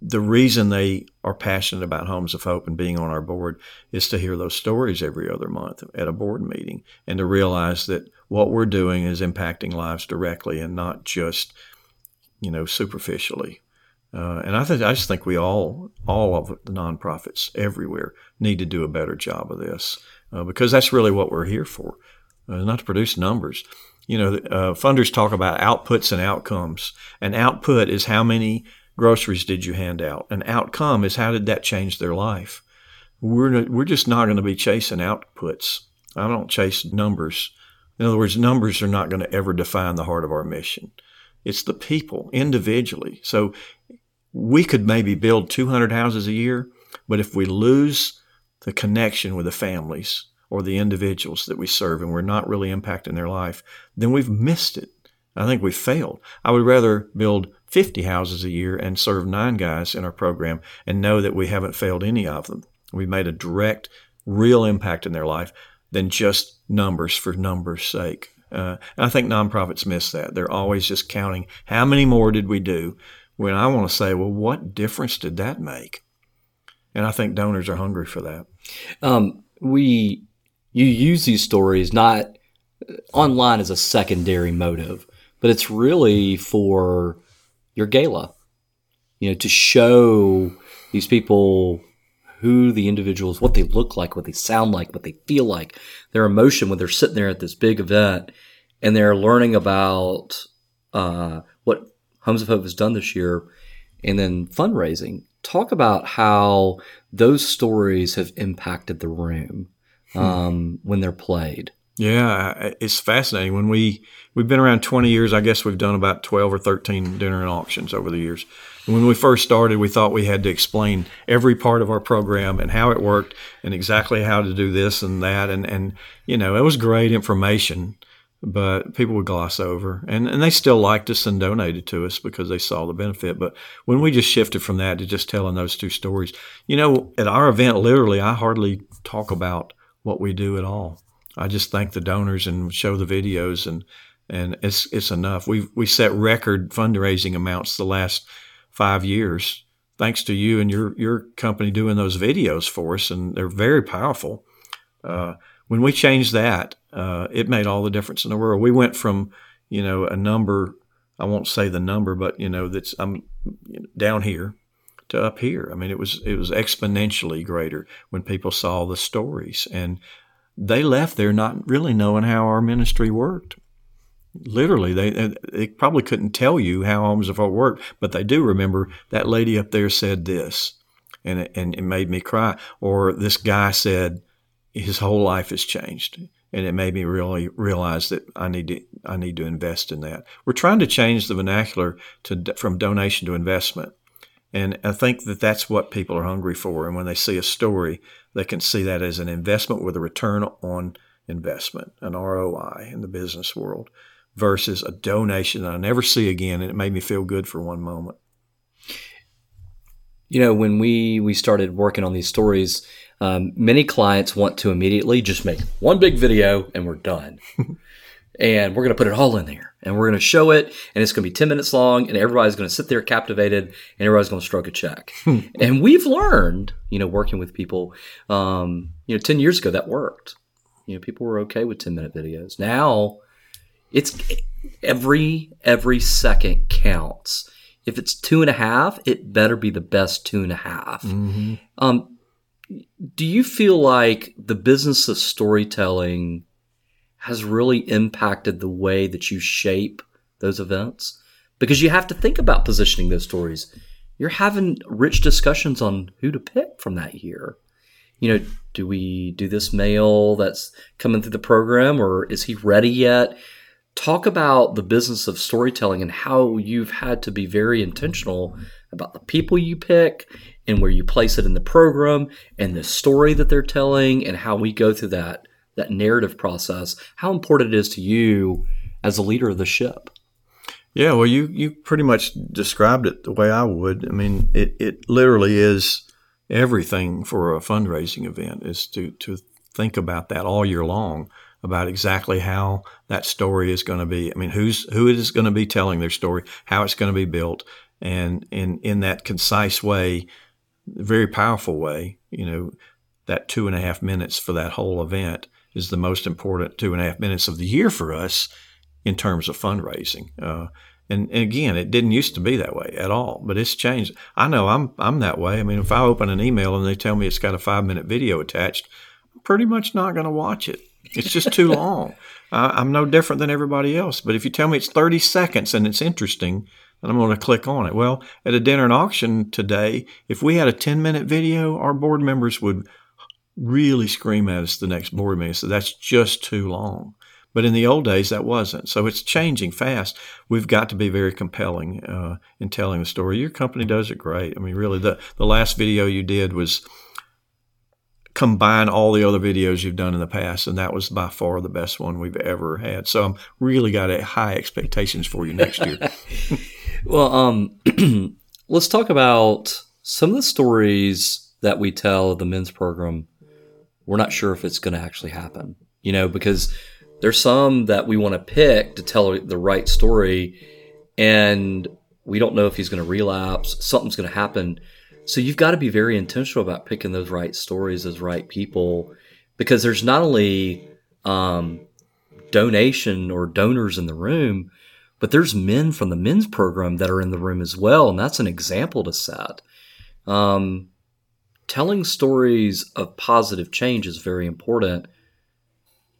the reason they are passionate about Homes of Hope and being on our board is to hear those stories every other month at a board meeting and to realize that what we're doing is impacting lives directly and not just, superficially. And I just think we all of the nonprofits everywhere need to do a better job of this, because that's really what we're here for, not to produce numbers. You know, funders talk about outputs and outcomes. An output is how many groceries did you hand out? An outcome is how did that change their life? We're just not going to be chasing outputs. I don't chase numbers. In other words, numbers are not going to ever define the heart of our mission. It's the people individually. So we could maybe build 200 houses a year, but if we lose the connection with the families or the individuals that we serve and we're not really impacting their life, then we've missed it. I think we've failed. I would rather build 50 houses a year and serve 9 guys in our program and know that we haven't failed any of them. We've made a direct, real impact in their life than just numbers for numbers' sake. I think nonprofits miss that. They're always just counting how many more did we do, when I want to say, well, what difference did that make? And I think donors are hungry for that. You use these stories not online as a secondary motive, but it's really for your gala, you know, to show these people who the individuals, what they look like, what they sound like, what they feel like, their emotion when they're sitting there at this big event and they're learning about what Homes of Hope has done this year and then fundraising. Talk about how those stories have impacted the room when they're played. Yeah, it's fascinating. When we've been around 20 years, I guess we've done about 12 or 13 dinner and auctions over the years. And when we first started, we thought we had to explain every part of our program and how it worked and exactly how to do this and that. And you know, it was great information, but people would gloss over. And they still liked us and donated to us because they saw the benefit. But when we just shifted from that to just telling those two stories, you know, at our event, literally, I hardly talk about what we do at all. I just thank the donors and show the videos, and it's enough. We set record fundraising amounts the last 5 years, thanks to you and your company doing those videos for us, and they're very powerful. When we changed that, it made all the difference in the world. We went from, you know, a number, I won't say the number, but you know, that's I'm down here to up here. I mean, it was exponentially greater when people saw the stories, and they left there not really knowing how our ministry worked. Literally, they probably couldn't tell you how Homes of Hope worked, but they do remember that lady up there said this, and it made me cry. Or this guy said his whole life has changed, and it made me really realize that I need to invest in that. We're trying to change the vernacular from donation to investment, and I think that that's what people are hungry for. And when they see a story, they can see that as an investment with a return on investment, an ROI in the business world, versus a donation that I never see again, and it made me feel good for one moment. You know, when we started working on these stories, many clients want to immediately just make one big video and we're done. And we're going to put it all in there, and we're going to show it, and it's going to be 10 minutes long, and everybody's going to sit there captivated, and everybody's going to stroke a check. And we've learned, you know, working with people, you know, 10 years ago that worked. You know, people were okay with 10-minute videos. Now, it's every second counts. If it's 2.5, it better be the best 2.5. Mm-hmm. Do you feel like the business of storytelling has really impacted the way that you shape those events? Because you have to think about positioning those stories. You're having rich discussions on who to pick from that year. You know, do we do this male that's coming through the program, or is he ready yet? Talk about the business of storytelling and how you've had to be very intentional about the people you pick and where you place it in the program and the story that they're telling and how we go through that narrative process, how important it is to you as a leader of the ship. Yeah, well, you pretty much described it the way I would. I mean, it literally is everything for a fundraising event, is to think about that all year long, about exactly how that story is going to be. I mean, who it is going to be telling their story, how it's going to be built, and in that concise way, very powerful way, you know, that 2.5 minutes for that whole event is the most important 2.5 minutes of the year for us in terms of fundraising. And again, it didn't used to be that way at all, but it's changed. I know I'm that way. I mean, if I open an email and they tell me it's got a 5-minute video attached, I'm pretty much not going to watch it. It's just too long. I'm no different than everybody else. But if you tell me it's 30 seconds and it's interesting, then I'm going to click on it. Well, at a dinner and auction today, if we had a 10-minute video, our board members would really scream at us the next board meeting. So that's just too long. But in the old days, that wasn't. So it's changing fast. We've got to be very compelling in telling the story. Your company does it great. I mean, really, the last video you did was combine all the other videos you've done in the past, and that was by far the best one we've ever had. So I'm really got high expectations for you next year. Well, let's talk about some of the stories that we tell of the men's program. We're not sure if it's going to actually happen, you know, because there's some that we want to pick to tell the right story, and we don't know if he's going to relapse, something's going to happen. So you've got to be very intentional about picking those right stories, those right people, because there's not only donation or donors in the room, but there's men from the men's program that are in the room as well, and that's an example to set. Telling stories of positive change is very important,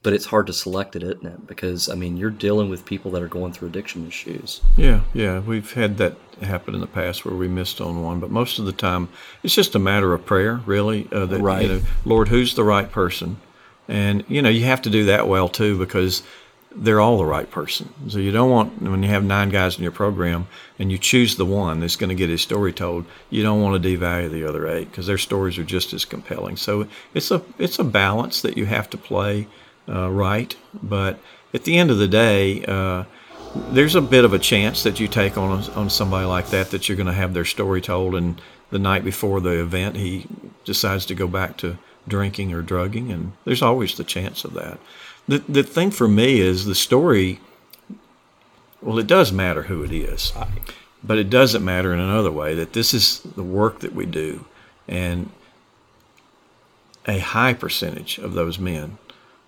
but it's hard to select it, isn't it? Because, I mean, you're dealing with people that are going through addiction issues. Yeah. We've had that happen in the past where we missed on one. But most of the time, it's just a matter of prayer, really. Right. You know, Lord, who's the right person? And, you know, you have to do that well, too, because they're all the right person. So you don't want, when you have 9 guys in your program and you choose the one that's going to get his story told, you don't want to devalue the other 8 because their stories are just as compelling. So it's a balance that you have to play. Right. But at the end of the day, there's a bit of a chance that you take on somebody like that you're going to have their story told. And the night before the event, he decides to go back to drinking or drugging. And there's always the chance of that. The thing for me is the story. Well, it does matter who it is, but it doesn't matter in another way that this is the work that we do. And a high percentage of those men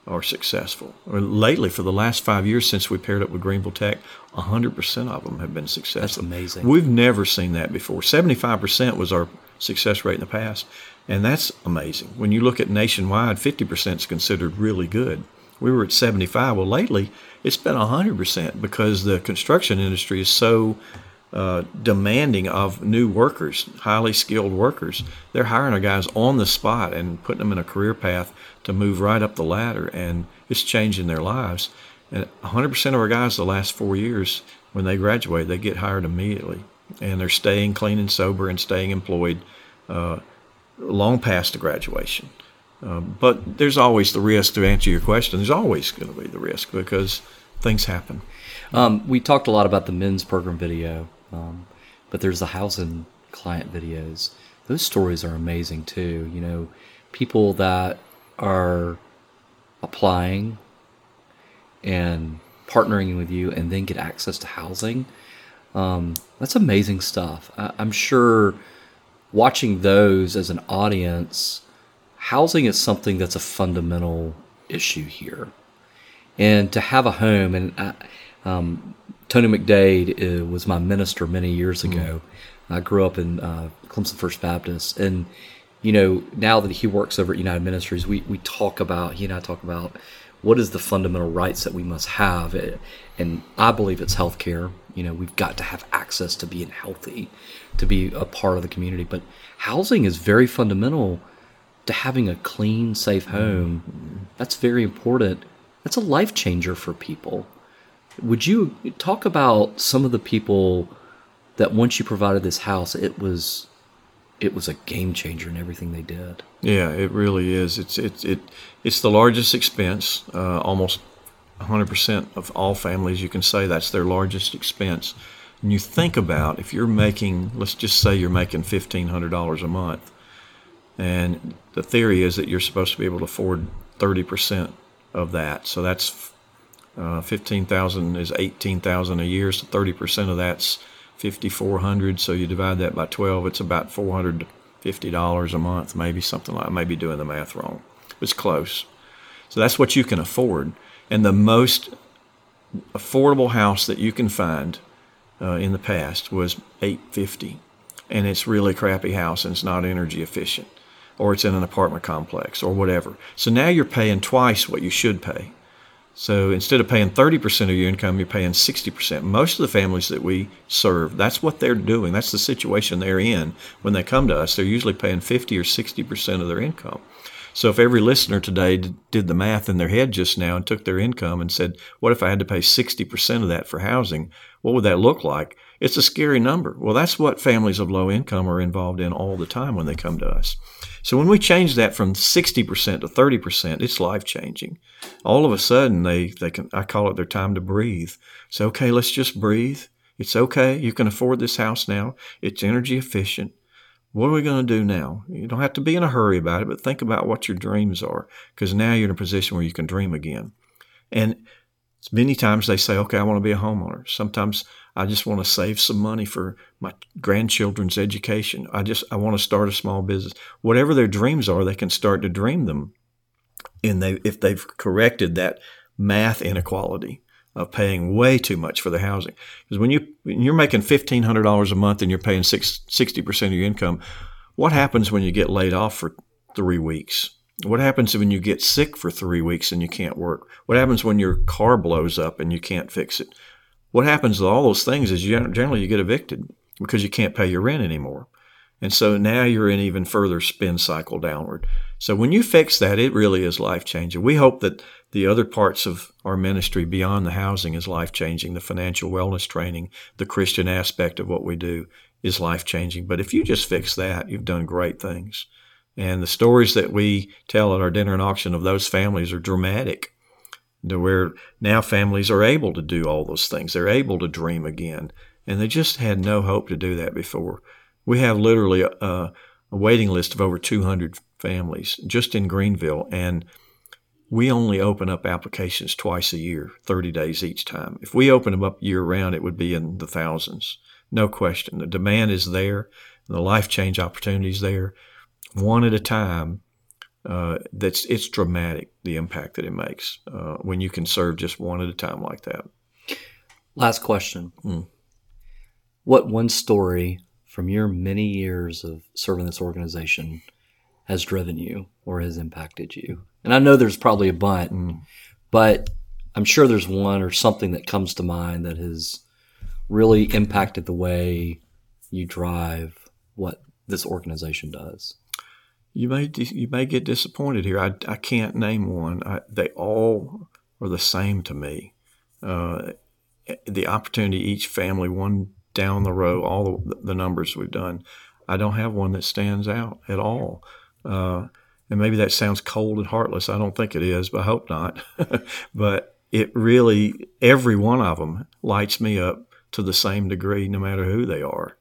are successful. Lately, for the last 5 years since we paired up with Greenville Tech, 100% of them have been successful. That's amazing. We've never seen that before. 75% was our success rate in the past, and that's amazing. When you look at nationwide, 50% is considered really good. We were at 75. Well, lately, it's been 100% because the construction industry is so demanding of new workers, highly skilled workers. They're hiring our guys on the spot and putting them in a career path to move right up the ladder, and it's changing their lives. And 100% of our guys the last 4 years, when they graduate, they get hired immediately, and they're staying clean and sober and staying employed long past the graduation. But there's always the risk, to answer your question. There's always going to be the risk because things happen. We talked a lot about the men's program video. But there's the housing client videos. Those stories are amazing too. You know, people that are applying and partnering with you and then get access to housing. That's amazing stuff. I'm sure watching those as an audience, housing is something that's a fundamental issue here. And to have a home, and Tony McDade was my minister many years ago. I grew up in Clemson First Baptist, and you know, now that he works over at United Ministries, he and I talk about what is the fundamental rights that we must have, and I believe it's healthcare. You know, we've got to have access to being healthy, to be a part of the community. But housing is very fundamental to having a clean, safe home. That's very important. That's a life changer for people. Would you talk about some of the people that once you provided this house, it was a game changer in everything they did? Yeah, it really is. It's the largest expense. Almost 100% of all families, you can say that's their largest expense. And you think about if you're making, let's just say you're making $1,500 a month, and the theory is that you're supposed to be able to afford 30% of that. So that's $15,000 is $18,000 a year, so 30% of that's $5,400. So you divide that by 12, it's about $450 a month, maybe something like that. I may be doing the math wrong. It's close. So that's what you can afford. And the most affordable house that you can find in the past was $850, and it's really a crappy house and it's not energy efficient, or it's in an apartment complex or whatever. So now you're paying twice what you should pay. So instead of paying 30% of your income, you're paying 60%. Most of the families that we serve, that's what they're doing. That's the situation they're in. When they come to us, they're usually paying 50 or 60% of their income. So if every listener today did the math in their head just now and took their income and said, what if I had to pay 60% of that for housing? What would that look like? It's a scary number. Well, that's what families of low income are involved in all the time when they come to us. So when we change that from 60% to 30%, it's life-changing. All of a sudden, they can, I call it their time to breathe. So, okay, let's just breathe. It's okay. You can afford this house now. It's energy efficient. What are we going to do now? You don't have to be in a hurry about it, but think about what your dreams are, because now you're in a position where you can dream again. And many times they say, okay, I want to be a homeowner. Sometimes I just want to save some money for my grandchildren's education. I want to start a small business. Whatever their dreams are, they can start to dream them. And if they've corrected that math inequality of paying way too much for their housing. Because when you're making $1,500 a month and you're paying 60% of your income, what happens when you get laid off for 3 weeks? What happens when you get sick for 3 weeks and you can't work? What happens when your car blows up and you can't fix it? What happens with all those things is generally you get evicted because you can't pay your rent anymore. And so now you're in even further spin cycle downward. So when you fix that, it really is life-changing. We hope that the other parts of our ministry beyond the housing is life-changing. The financial wellness training, the Christian aspect of what we do is life-changing. But if you just fix that, you've done great things. And the stories that we tell at our dinner and auction of those families are dramatic, to where now families are able to do all those things. They're able to dream again, and they just had no hope to do that before. We have literally a waiting list of over 200 families just in Greenville, and we only open up applications twice a year, 30 days each time. If we open them up year-round, it would be in the thousands, no question. The demand is there. The life change opportunity is there. One at a time. It's dramatic, the impact that it makes when you can serve just one at a time like that. Last question. What one story from your many years of serving this organization has driven you or has impacted you? And I know there's probably a bunch, but I'm sure there's one or something that comes to mind that has really impacted the way you drive what this organization does. You may get disappointed here. I can't name one. They all are the same to me. The opportunity each family, one down the row, all the numbers we've done. I don't have one that stands out at all. And maybe that sounds cold and heartless. I don't think it is, but I hope not. But it really, every one of them lights me up to the same degree, no matter who they are.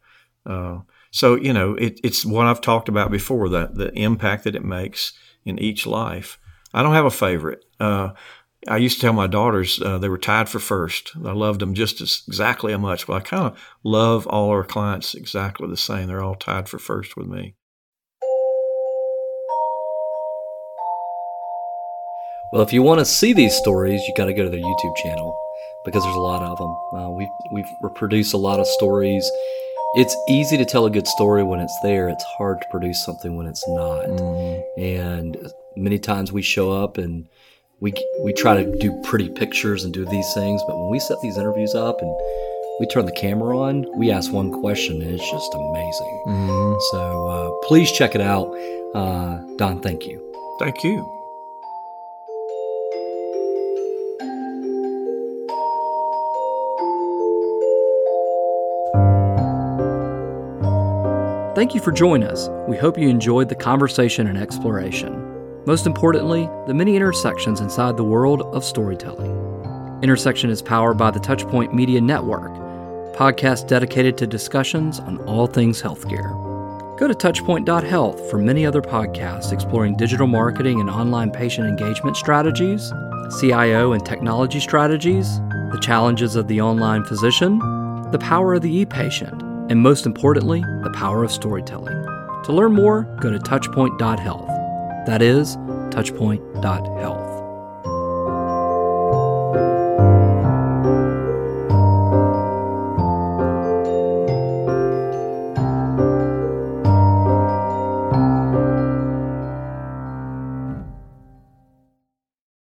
So, you know, it's what I've talked about before, the impact that it makes in each life. I don't have a favorite. I used to tell my daughters they were tied for first. I loved them just exactly as much. Well, I kind of love all our clients exactly the same. They're all tied for first with me. Well, if you want to see these stories, you got to go to their YouTube channel because there's a lot of them. We've produced a lot of stories. It's easy to tell a good story when it's there. It's hard to produce something when it's not. Mm-hmm. And many times we show up and we try to do pretty pictures and do these things. But when we set these interviews up and we turn the camera on, we ask one question and it's just amazing. Mm-hmm. So please check it out. Don, thank you. Thank you. Thank you for joining us. We hope you enjoyed the conversation and exploration. Most importantly, the many intersections inside the world of storytelling. Intersection is powered by the Touchpoint Media Network, a podcast dedicated to discussions on all things healthcare. Go to touchpoint.health for many other podcasts exploring digital marketing and online patient engagement strategies, CIO and technology strategies, the challenges of the online physician, the power of the e-patient, and most importantly, the power of storytelling. To learn more, go to touchpoint.health. That is touchpoint.health.